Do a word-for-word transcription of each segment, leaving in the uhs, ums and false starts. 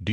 Do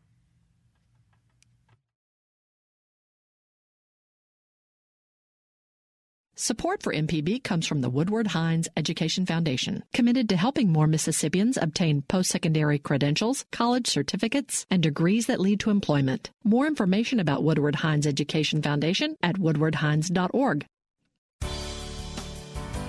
Support for M P B comes from the Woodward Hines Education Foundation, committed to helping more Mississippians obtain post-secondary credentials, college certificates, and degrees that lead to employment. More information about Woodward Hines Education Foundation at woodward hines dot org.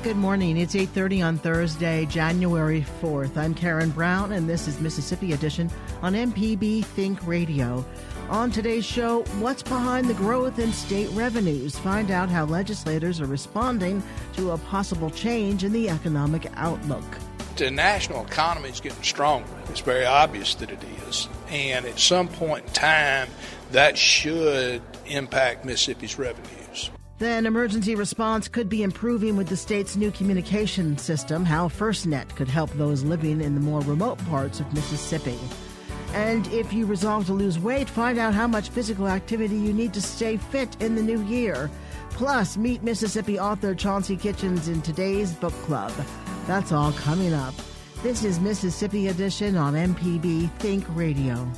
Good morning. It's eight thirty on Thursday, January fourth. I'm Karen Brown, and this is Mississippi Edition on M P B Think Radio. On today's show, what's behind the growth in state revenues? Find out how legislators are responding to a possible change in the economic outlook. The national economy is getting stronger. It's very obvious that it is. And at some point in time, that should impact Mississippi's revenue. Then emergency response could be improving with the state's new communication system, how FirstNet could help those living in the more remote parts of Mississippi. And if you resolve to lose weight, find out how much physical activity you need to stay fit in the new year. Plus, meet Mississippi author Chauncey Citchens in today's book club. That's all coming up. This is Mississippi Edition on M P B Think Radio.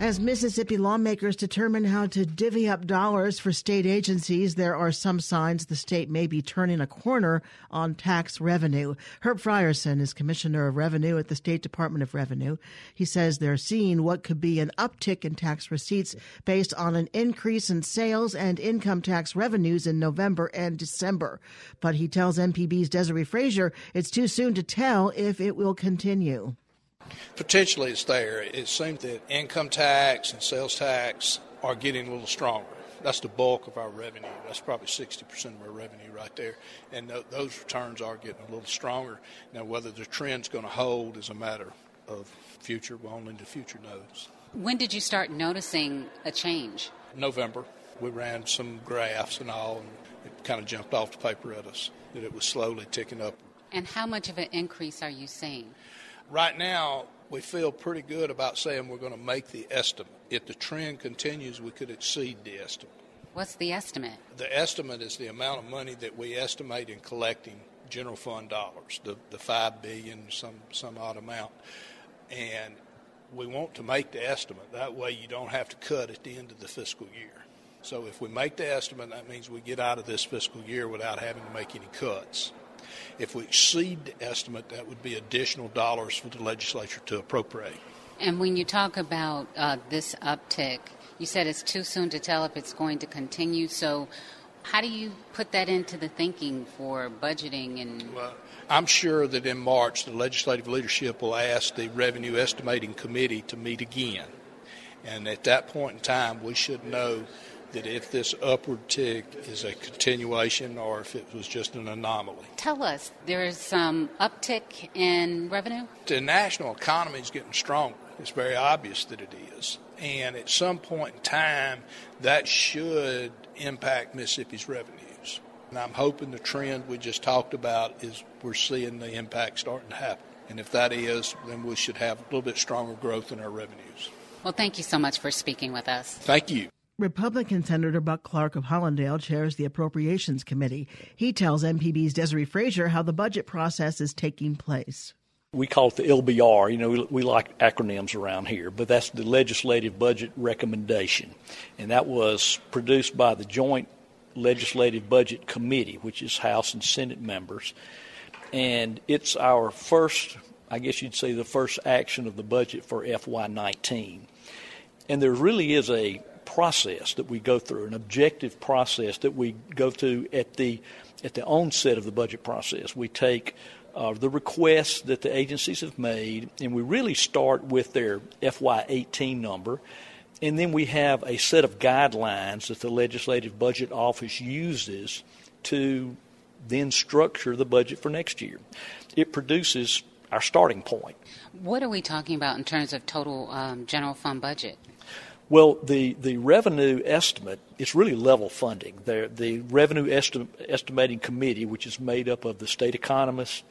As Mississippi lawmakers determine how to divvy up dollars for state agencies, there are some signs the state may be turning a corner on tax revenue. Herb Frierson is Commissioner of Revenue at the State Department of Revenue. He says they're seeing what could be an uptick in tax receipts based on an increase in sales and income tax revenues in November and December. But he tells M P B's Desiree Frazier it's too soon to tell if it will continue. Potentially it's there. It seems that income tax and sales tax are getting a little stronger. That's the bulk of our revenue. That's probably sixty percent of our revenue right there. And th- those returns are getting a little stronger. Now, whether the trend's going to hold is a matter of future, well, only the future knows. When did you start noticing a change? November. We ran some graphs and all, and it kind of jumped off the paper at us that it was slowly ticking up. And how much of an increase are you seeing? Right now, we feel pretty good about saying we're going to make the estimate. If the trend continues, we could exceed the estimate. What's the estimate? The estimate is the amount of money that we estimate in collecting general fund dollars, the, the five billion dollars, some, some odd amount. And we want to make the estimate. That way you don't have to cut at the end of the fiscal year. So if we make the estimate, that means we get out of this fiscal year without having to make any cuts. If we exceed the estimate, that would be additional dollars for the legislature to appropriate. And when you talk about uh, this uptick, you said it's too soon to tell if it's going to continue. So how do you put that into the thinking for budgeting? And well, I'm sure that in March, the legislative leadership will ask the Revenue Estimating Committee to meet again. And at that point in time, we should know that if this upward tick is a continuation or if it was just an anomaly. Tell us, there's some uptick in revenue? The national economy is getting stronger. It's very obvious that it is. And at some point in time, that should impact Mississippi's revenues. And I'm hoping the trend we just talked about is we're seeing the impact starting to happen. And if that is, then we should have a little bit stronger growth in our revenues. Well, thank you so much for speaking with us. Thank you. Republican Senator Buck Clark of Hollandale chairs the Appropriations Committee. He tells M P B's Desiree Frazier how the budget process is taking place. We call it the L B R. You know, we, we like acronyms around here, but that's the Legislative Budget Recommendation. And that was produced by the Joint Legislative Budget Committee, which is House and Senate members. And it's our first I guess you'd say, the first action of the budget for F Y nineteen. And there really is a process that we go through, an objective process that we go through at the at the onset of the budget process. We take uh, the requests that the agencies have made, and we really start with their F Y eighteen number, and then we have a set of guidelines that the Legislative Budget Office uses to then structure the budget for next year. It produces our starting point. What are we talking about in terms of total um, general fund budget? Well, the, the revenue estimate is really level funding. The, the Revenue Estim- Estimating Committee, which is made up of the state economists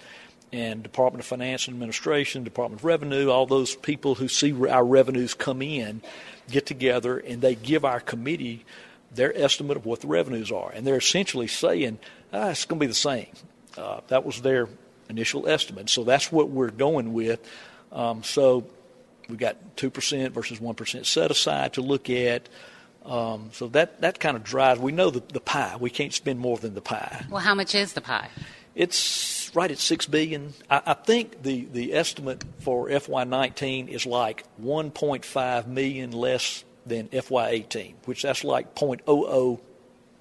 and Department of Finance and Administration, Department of Revenue, all those people who see our revenues come in, get together, and they give our committee their estimate of what the revenues are. And they're essentially saying, ah, it's going to be the same. Uh, that was their initial estimate. So that's what we're going with. Um, so we've got two percent versus one percent set aside to look at. Um, so that, that kind of drives. We know the, the pie. We can't spend more than the pie. Well, how much is the pie? It's right at six billion dollars. I, I think the, the estimate for F Y nineteen is like one point five million dollars less than F Y eighteen, which that's like zero point zero zero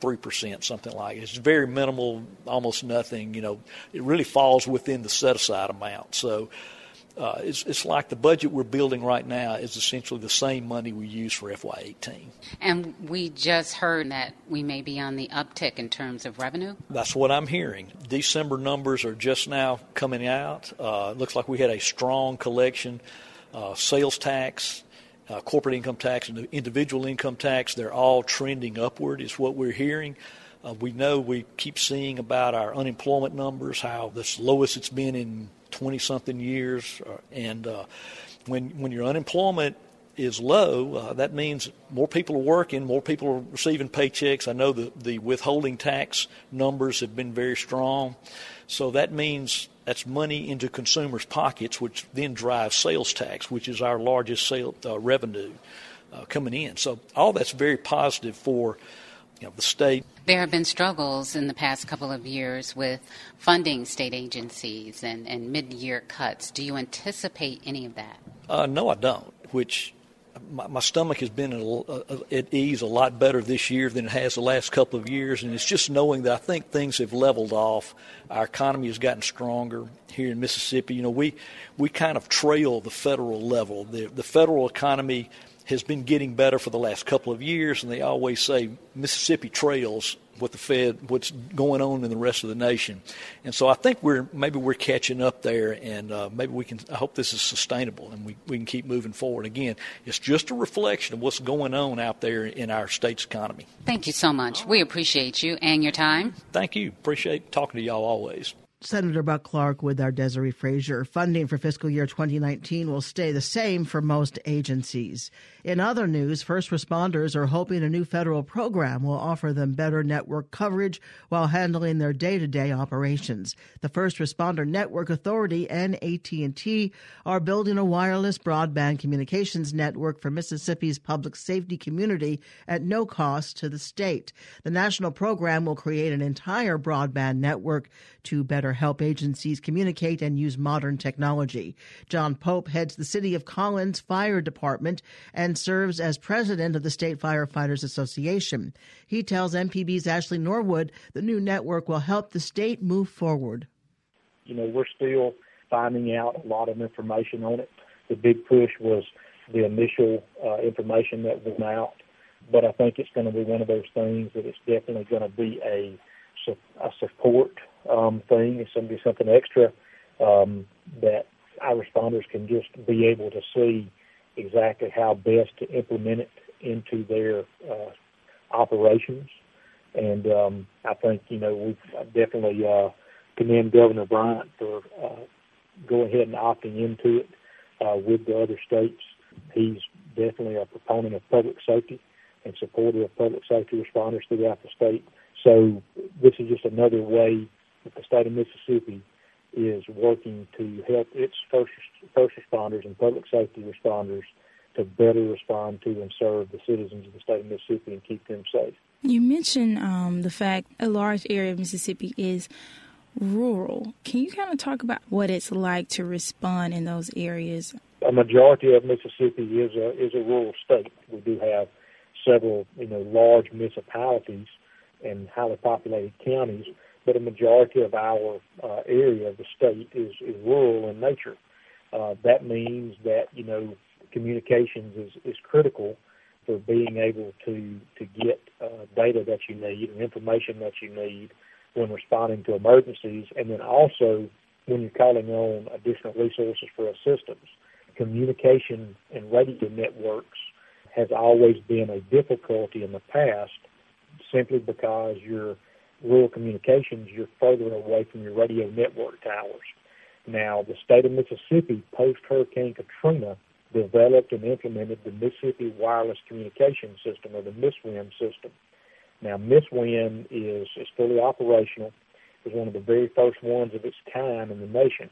three percent, something like it. It's very minimal, almost nothing. You know, it really falls within the set-aside amount. So uh, it's, it's like the budget we're building right now is essentially the same money we use for F Y eighteen. And we just heard that we may be on the uptick in terms of revenue? That's what I'm hearing. December numbers are just now coming out. Uh, looks like we had a strong collection. Uh, sales tax, Uh, corporate income tax and individual income tax, they're all trending upward is what we're hearing. Uh, we know we keep seeing about our unemployment numbers, how this lowest it's been in twenty-something years. Uh, and uh, when when your unemployment is low, uh, that means more people are working, more people are receiving paychecks. I know the, the withholding tax numbers have been very strong. So that means that's money into consumers' pockets, which then drives sales tax, which is our largest sale, uh, revenue uh, coming in. So all that's very positive for, you know, the state. There have been struggles in the past couple of years with funding state agencies and, and mid-year cuts. Do you anticipate any of that? Uh, no, I don't, which my, my stomach has been at ease a lot better this year than it has the last couple of years, and it's just knowing that I think things have leveled off. Our economy has gotten stronger here in Mississippi. You know, we, we kind of trail the federal level. The, the federal economy has been getting better for the last couple of years, and they always say Mississippi trails what the Fed, what's going on in the rest of the nation. And so I think we're maybe we're catching up there, and uh, maybe we can. I hope this is sustainable, and we, we can keep moving forward. Again, it's just a reflection of what's going on out there in our state's economy. Thank you so much. We appreciate you and your time. Thank you. Appreciate talking to y'all always. Senator Buck Clark with our Desiree Frazier. Funding for fiscal year twenty nineteen will stay the same for most agencies. In other news, first responders are hoping a new federal program will offer them better network coverage while handling their day-to-day operations. The First Responder Network Authority and A T and T are building a wireless broadband communications network for Mississippi's public safety community at no cost to the state. The national program will create an entire broadband network to better help agencies communicate and use modern technology. John Pope heads the City of Collins Fire Department and serves as president of the State Firefighters Association. He tells M P B's Ashley Norwood the new network will help the state move forward. You know, we're still finding out a lot of information on it. The big push was the initial uh, information that went out, but I think it's going to be one of those things that it's definitely going to be a, a support Um, thing. It's going to be something extra um, that our responders can just be able to see exactly how best to implement it into their uh, operations. And um, I think, you know, we definitely uh, commend Governor Bryant for uh, going ahead and opting into it uh, with the other states. He's definitely a proponent of public safety and supporter of public safety responders throughout the state. So this is just another way that the state of Mississippi is working to help its first, first responders and public safety responders to better respond to and serve the citizens of the state of Mississippi and keep them safe. You mentioned um, the fact a large area of Mississippi is rural. Can you kind of talk about what it's like to respond in those areas? A majority of Mississippi is a is a rural state. We do have several, you know, large municipalities and highly populated counties, but a majority of our uh, area of the state is, is rural in nature. Uh, that means that, you know, communications is, is critical for being able to, to get uh, data that you need and information that you need when responding to emergencies, and then also when you're calling on additional resources for assistance. Communication and radio networks has always been a difficulty in the past simply because your rural communications, you're further away from your radio network towers. Now, the state of Mississippi, post-Hurricane Katrina, developed and implemented the Mississippi Wireless Communication System, or the MISWIM system. Now, MISWIM is, is fully operational. It's one of the very first ones of its kind in the nation.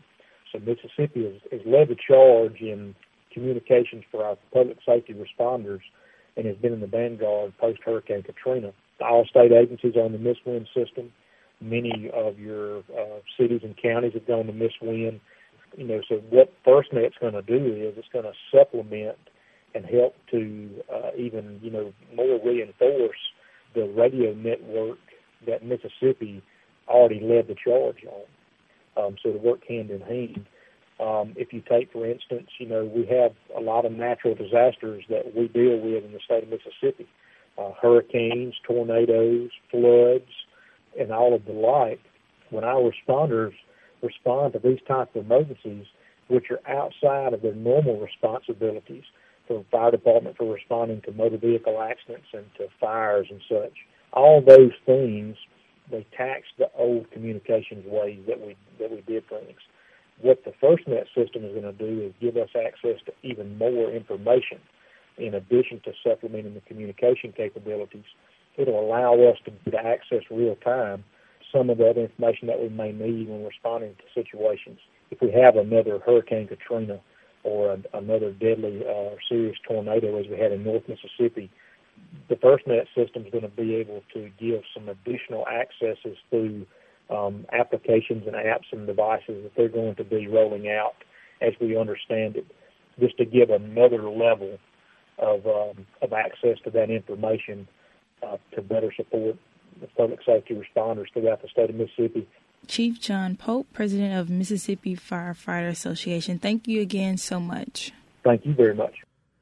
So Mississippi has, has led the charge in communications for our public safety responders and has been in the vanguard post-Hurricane Katrina. All state agencies are on the MISWIM system. Many of your uh, cities and counties have gone to MISWIM. You know, so what FirstNet's going to do is it's going to supplement and help to uh, even, you know, more reinforce the radio network that Mississippi already led the charge on. Um, so to work hand in hand. Um, if you take, for instance, you know, we have a lot of natural disasters that we deal with in the state of Mississippi. Uh, hurricanes, tornadoes, floods, and all of the like. When our responders respond to these types of emergencies, which are outside of their normal responsibilities for the fire department for responding to motor vehicle accidents and to fires and such, all those things, they tax the old communications ways that we, that we did things. What the FirstNet system is going to do is give us access to even more information. In addition to supplementing the communication capabilities, it'll allow us to, to access real time some of the other information that we may need when responding to situations. If we have another Hurricane Katrina or a, another deadly or uh, serious tornado as we had in North Mississippi, the FirstNet system is going to be able to give some additional accesses through um, applications and apps and devices that they're going to be rolling out as we understand it, just to give another level of um, of access to that information uh, to better support the public safety responders throughout the state of Mississippi. Chief John Pope, President of Mississippi Firefighter Association, thank you again so much. Thank you very much.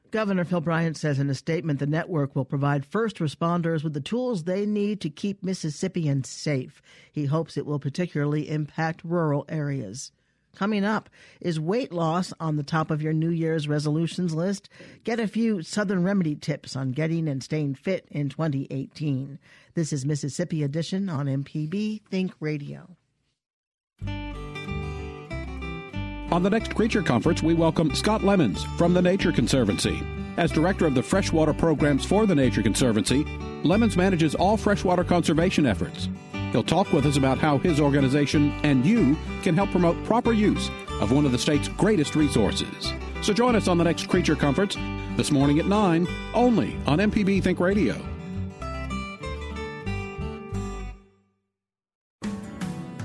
Governor Phil Bryant says in a statement the network will provide first responders with the tools they need to keep Mississippians safe. He hopes it will particularly impact rural areas. Coming up, is weight loss on the top of your New Year's resolutions list? Get a few Southern Remedy tips on getting and staying fit in twenty eighteen. This is Mississippi Edition on M P B Think Radio. On the next Creature Conference, we welcome Scott Lemons from the Nature Conservancy. As director of the freshwater programs for the Nature Conservancy, Lemons manages all freshwater conservation efforts. He'll talk with us about how his organization and you can help promote proper use of one of the state's greatest resources. So join us on the next Creature Conference this morning at nine, only on M P B Think Radio.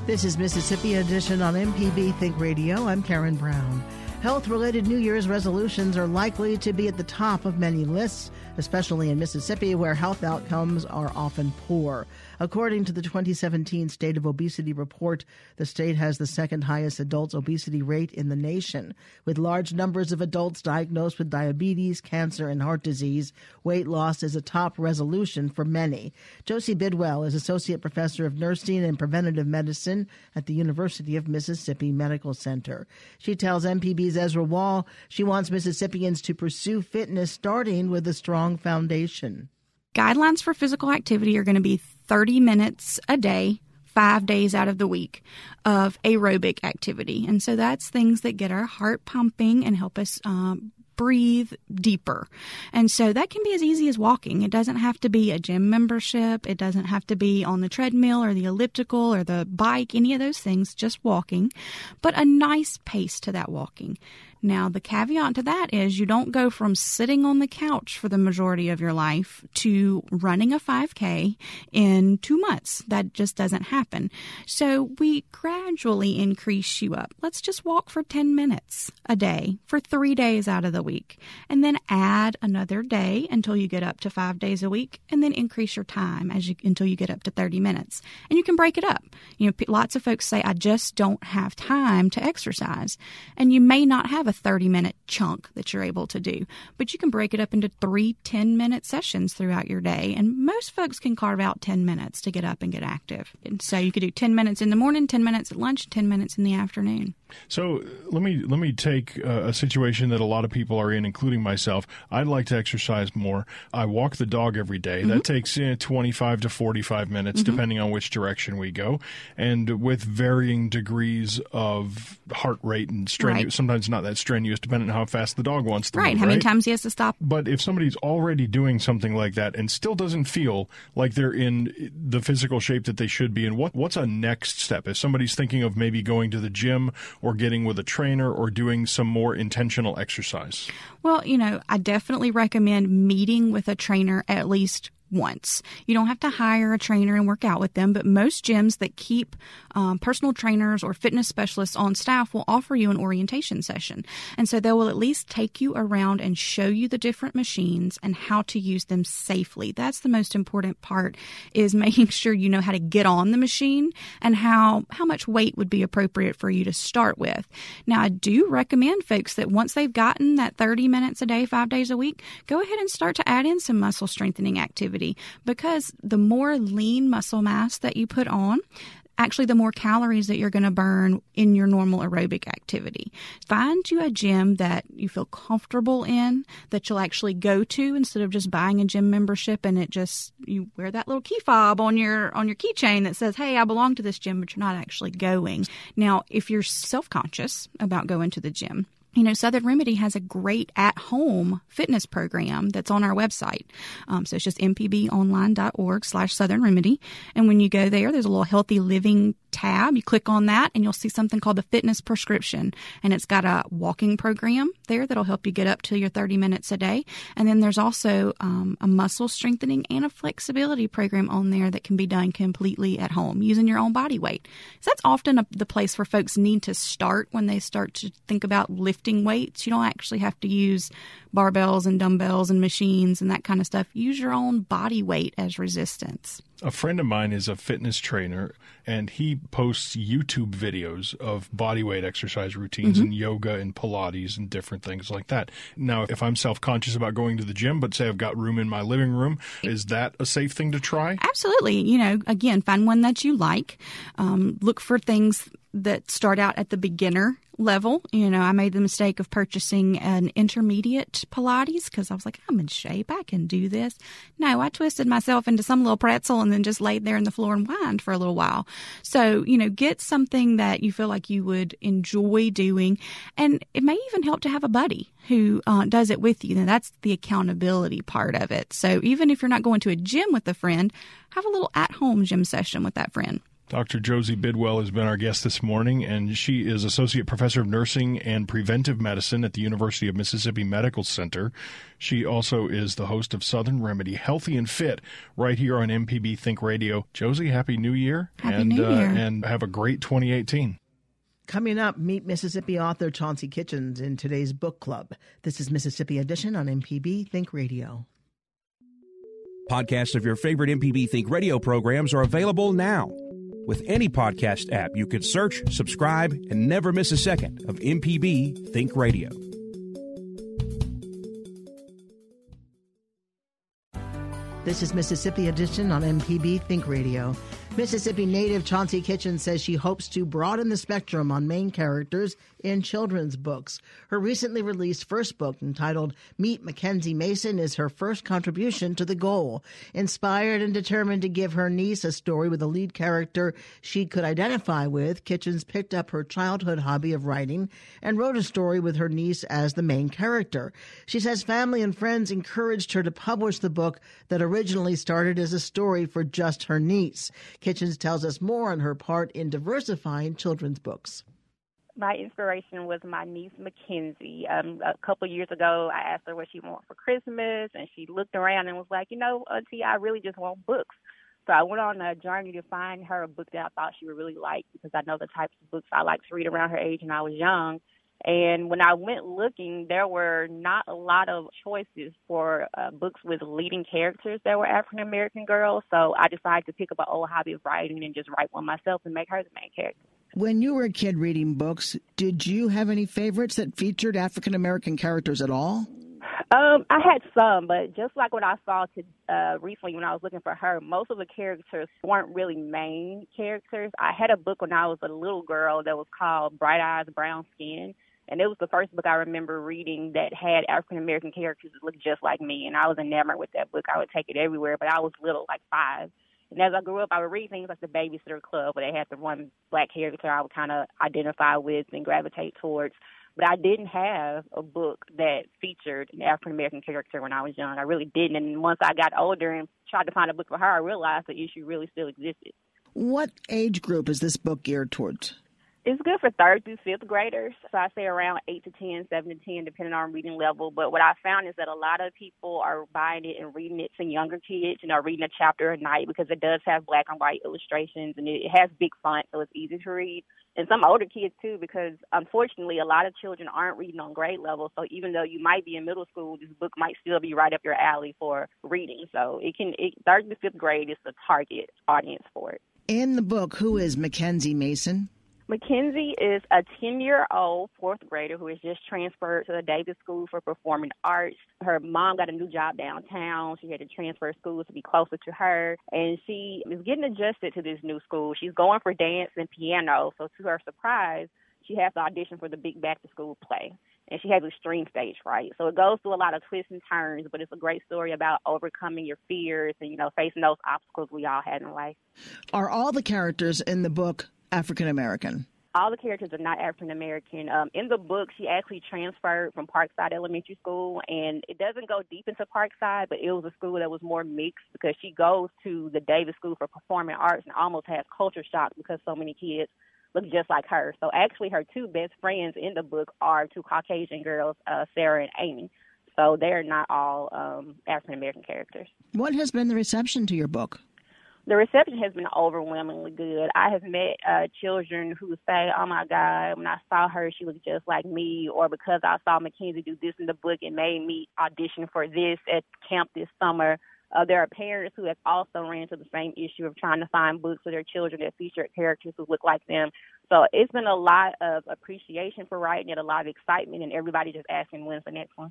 This is Mississippi Edition on M P B Think Radio. I'm Karen Brown. Health-related New Year's resolutions are likely to be at the top of many lists, especially in Mississippi, where health outcomes are often poor. According to the twenty seventeen State of Obesity Report, the state has the second highest adult obesity rate in the nation. With large numbers of adults diagnosed with diabetes, cancer, and heart disease, weight loss is a top resolution for many. Josie Bidwell is Associate Professor of Nursing and Preventative Medicine at the University of Mississippi Medical Center. She tells M P B's Ezra Wall she wants Mississippians to pursue fitness starting with a strong foundation. Guidelines for physical activity are going to be thirty minutes a day, five days out of the week of aerobic activity. And so that's things that get our heart pumping and help us um, breathe deeper. And so that can be as easy as walking. It doesn't have to be a gym membership. It doesn't have to be on the treadmill or the elliptical or the bike, any of those things, just walking, but a nice pace to that walking. Now, the caveat to that is you don't go from sitting on the couch for the majority of your life to running a five K in two months. That just doesn't happen. So we gradually increase you up. Let's just walk for ten minutes a day for three days out of the week, and then add another day until you get up to five days a week, and then increase your time as you until you get up to thirty minutes. And you can break it up. You know, lots of folks say, I just don't have time to exercise. And you may not have a thirty-minute chunk that you're able to do, but you can break it up into three ten-minute sessions throughout your day, and most folks can carve out ten minutes to get up and get active. And so you could do ten minutes in the morning, ten minutes at lunch, ten minutes in the afternoon. So let me let me take a, a situation that a lot of people are in, including myself. I'd like to exercise more. I walk the dog every day. Mm-hmm. That takes uh, twenty-five to forty-five minutes, mm-hmm. depending on which direction we go, and with varying degrees of heart rate and strenuous. Right. Sometimes not that strenuous, depending on how fast the dog wants to right, move, how many right? times he has to stop. But if somebody's already doing something like that and still doesn't feel like they're in the physical shape that they should be in, what, what's a next step? If somebody's thinking of maybe going to the gym or getting with a trainer or doing some more intentional exercise? Well, you know, I definitely recommend meeting with a trainer at least once. You don't have to hire a trainer and work out with them, but most gyms that keep um, personal trainers or fitness specialists on staff will offer you an orientation session. And so they will at least take you around and show you the different machines and how to use them safely. That's the most important part, is making sure you know how to get on the machine and how, how much weight would be appropriate for you to start with. Now, I do recommend folks that once they've gotten that thirty minutes a day, five days a week, go ahead and start to add in some muscle strengthening activity. Because the more lean muscle mass that you put on, actually the more calories that you're going to burn in your normal aerobic activity. Find you a gym that you feel comfortable in, that you'll actually go to instead of just buying a gym membership and it just, you wear that little key fob on your on your keychain that says, hey, I belong to this gym, but you're not actually going. Now, if you're self-conscious about going to the gym, you know, Southern Remedy has a great at-home fitness program that's on our website. Um, so it's just mpbonline.org slash Southern Remedy. And when you go there, there's a little healthy living tab. You click on that and you'll see something called the fitness prescription. And it's got a walking program there that'll help you get up to your thirty minutes a day. And then there's also um, a muscle strengthening and a flexibility program on there that can be done completely at home using your own body weight. So that's often a, the place where folks need to start when they start to think about lifting weights. You don't actually have to use barbells and dumbbells and machines and that kind of stuff. Use your own body weight as resistance. A friend of mine is a fitness trainer, and he posts YouTube videos of bodyweight exercise routines, mm-hmm. and yoga and Pilates and different things like that. Now, if I'm self-conscious about going to the gym, but say I've got room in my living room, is that a safe thing to try? Absolutely. You know, again, find one that you like. Um, look for things that start out at the beginner level. You know, I made the mistake of purchasing an intermediate Pilates because I was like, I'm in shape. I can do this. No, I twisted myself into some little pretzel and then just laid there on the floor and whined for a little while. So, you know, get something that you feel like you would enjoy doing. And it may even help to have a buddy who uh, does it with you. Now, that's the accountability part of it. So even if you're not going to a gym with a friend, have a little at-home gym session with that friend. Doctor Josie Bidwell has been our guest this morning, and she is Associate Professor of Nursing and Preventive Medicine at the University of Mississippi Medical Center. She also is the host of Southern Remedy, Healthy and Fit, right here on M P B Think Radio. Josie, Happy New Year. Happy and, New Year. Uh, and have a great twenty eighteen. Coming up, meet Mississippi author Chauncey Citchens in today's book club. This is Mississippi Edition on M P B Think Radio. Podcasts of your favorite M P B Think Radio programs are available now. With any podcast app, you can search, subscribe, and never miss a second of M P B Think Radio. This is Mississippi Edition on M P B Think Radio. Mississippi native Chauncey Citchens says she hopes to broaden the spectrum on main characters in children's books. Her recently released first book, entitled Meet Mackenzie Mason, is her first contribution to the goal. Inspired and determined to give her niece a story with a lead character she could identify with, Citchens picked up her childhood hobby of writing and wrote a story with her niece as the main character. She says family and friends encouraged her to publish the book that originally started as a story for just her niece. Citchens tells us more on her part in diversifying children's books. my inspiration was my niece, Mackenzie. Um, a couple years ago, I asked her what she wanted for Christmas, and she looked around and was like, you know, Auntie, I really just want books. So I went on a journey to find her a book that I thought she would really like, because I know the types of books I like to read around her age, and I was young. And when I went looking, there were not a lot of choices for uh, books with leading characters that were African-American girls. So I decided to pick up an old hobby of writing and just write one myself and make her the main character. When you were a kid reading books, did you have any favorites that featured African-American characters at all? Um, I had some, but just like what I saw to, uh, recently when I was looking for her, most of the characters weren't really main characters. I had a book when I was a little girl that was called Bright Eyes, Brown Skin, and it was the first book I remember reading that had African-American characters that looked just like me, and I was enamored with that book. I would take it everywhere, but I was little, like five. And as I grew up, I would read things like the Babysitter Club, where they had the one black character I would kind of identify with and gravitate towards. But I didn't have a book that featured an African-American character when I was young. I really didn't. And once I got older and tried to find a book for her, I realized the issue really still existed. What age group is this book geared towards? It's good for third through fifth graders. So I say around eight to ten, seven to ten, depending on reading level. But what I found is that a lot of people are buying it and reading it to younger kids, and are reading a chapter a night because it does have black and white illustrations, and it has big font, so it's easy to read. And some older kids, too, because unfortunately a lot of children aren't reading on grade level. So even though you might be in middle school, this book might still be right up your alley for reading. So it can it, third to fifth grade is the target audience for it. In the book, who is Mackenzie Mason? Mackenzie is a ten-year-old fourth grader who is just transferred to the Davis School for Performing Arts. Her mom got a new job downtown. She had to transfer schools to be closer to her, and she is getting adjusted to this new school. She's going for dance and piano, so to her surprise, she has to audition for the big back-to-school play, and she has extreme stage fright. So it goes through a lot of twists and turns, but it's a great story about overcoming your fears and, you know, facing those obstacles we all had in life. Are all the characters in the book African-American? All the characters are not African-American. Um, in the book, she actually transferred from Parkside Elementary School, and it doesn't go deep into Parkside, but it was a school that was more mixed because she goes to the Davis School for Performing Arts and almost has culture shock because so many kids look just like her. So actually her two best friends in the book are two Caucasian girls, uh, Sarah and Amy. So they're not all um, African-American characters. What has been the reception to your book? The reception has been overwhelmingly good. I have met uh, children who say, oh, my God, when I saw her, she was just like me, or because I saw Mackenzie do this in the book, it made me audition for this at camp this summer. Uh, there are parents who have also ran into the same issue of trying to find books for their children that feature characters who look like them. So it's been a lot of appreciation for writing it, a lot of excitement, and everybody just asking when's the next one.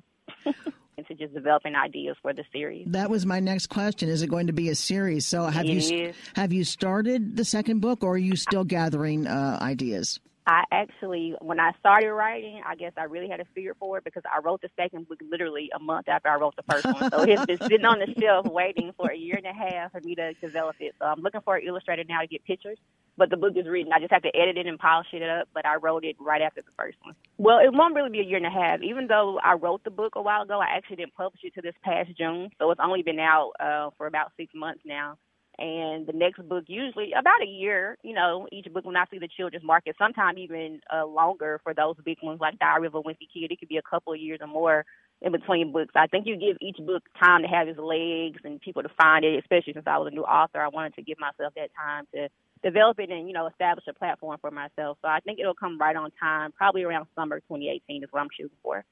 Into just developing ideas for the series. That was my next question. Is it going to be a series? So have it you is. have you started the second book, or are you still gathering uh, ideas? I actually, when I started writing, I guess I really had a fear for it because I wrote the second book literally a month after I wrote the first one. So it's been sitting on the shelf waiting for a year and a half for me to develop it. So I'm looking for an illustrator now to get pictures. But the book is written. I just have to edit it and polish it up. But I wrote it right after the first one. Well, it won't really be a year and a half. Even though I wrote the book a while ago, I actually didn't publish it to this past June. So it's only been out uh, for about six months now. And the next book, usually about a year, you know, each book when I see the children's market, sometimes even uh, longer for those big ones like Diary of a Wimpy Kid. It could be a couple of years or more in between books. I think you give each book time to have its legs and people to find it, especially since I was a new author. I wanted to give myself that time to develop it and, you know, establish a platform for myself. So I think it'll come right on time, probably around summer twenty eighteen is what I'm shooting for.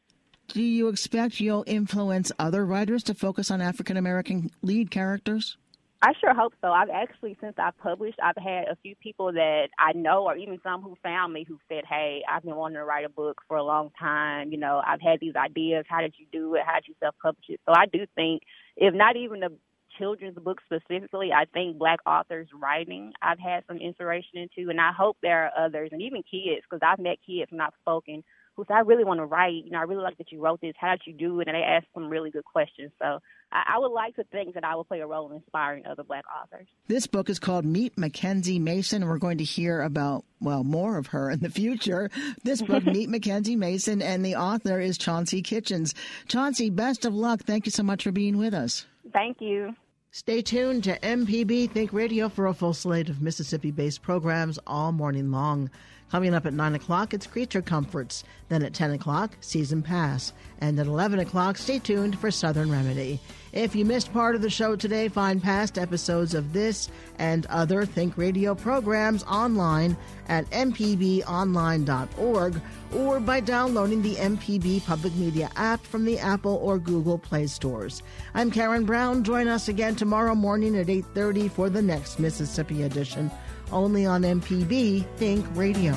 Do you expect you'll influence other writers to focus on African-American lead characters? I sure hope so. I've actually, since I published, I've had a few people that I know, or even some who found me, who said, hey, I've been wanting to write a book for a long time. You know, I've had these ideas. How did you do it? How did you self-publish it? So I do think, if not even the children's books specifically, I think Black authors writing I've had some inspiration into, and I hope there are others, and even kids, because I've met kids and I've spoken who say, I really want to write, you know, I really like that you wrote this, how did you do it? And they ask some really good questions. So I, I would like to think that I will play a role in inspiring other Black authors. This book is called Meet Mackenzie Mason, and we're going to hear about, well, more of her in the future. This book, Meet Mackenzie Mason, and the author is Chauncey Citchens. Chauncey, best of luck. Thank you so much for being with us. Thank you. Stay tuned to M P B Think Radio for a full slate of Mississippi-based programs all morning long. Coming up at nine o'clock, it's Creature Comforts. Then at ten o'clock, Season Pass. And at eleven o'clock, stay tuned for Southern Remedy. If you missed part of the show today, find past episodes of this and other Think Radio programs online at m p b online dot org or by downloading the M P B Public Media app from the Apple or Google Play stores. I'm Karen Brown. Join us again tomorrow morning at eight thirty for the next Mississippi edition, only on M P B Think Radio.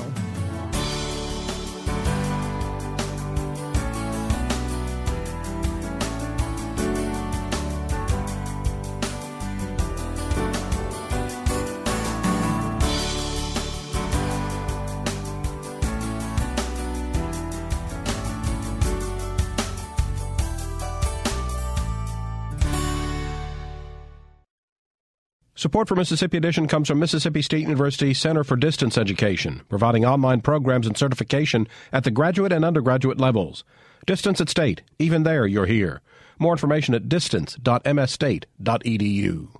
Support for Mississippi Edition comes from Mississippi State University Center for Distance Education, providing online programs and certification at the graduate and undergraduate levels. Distance at State, even there you're here. More information at distance dot m s state dot e d u.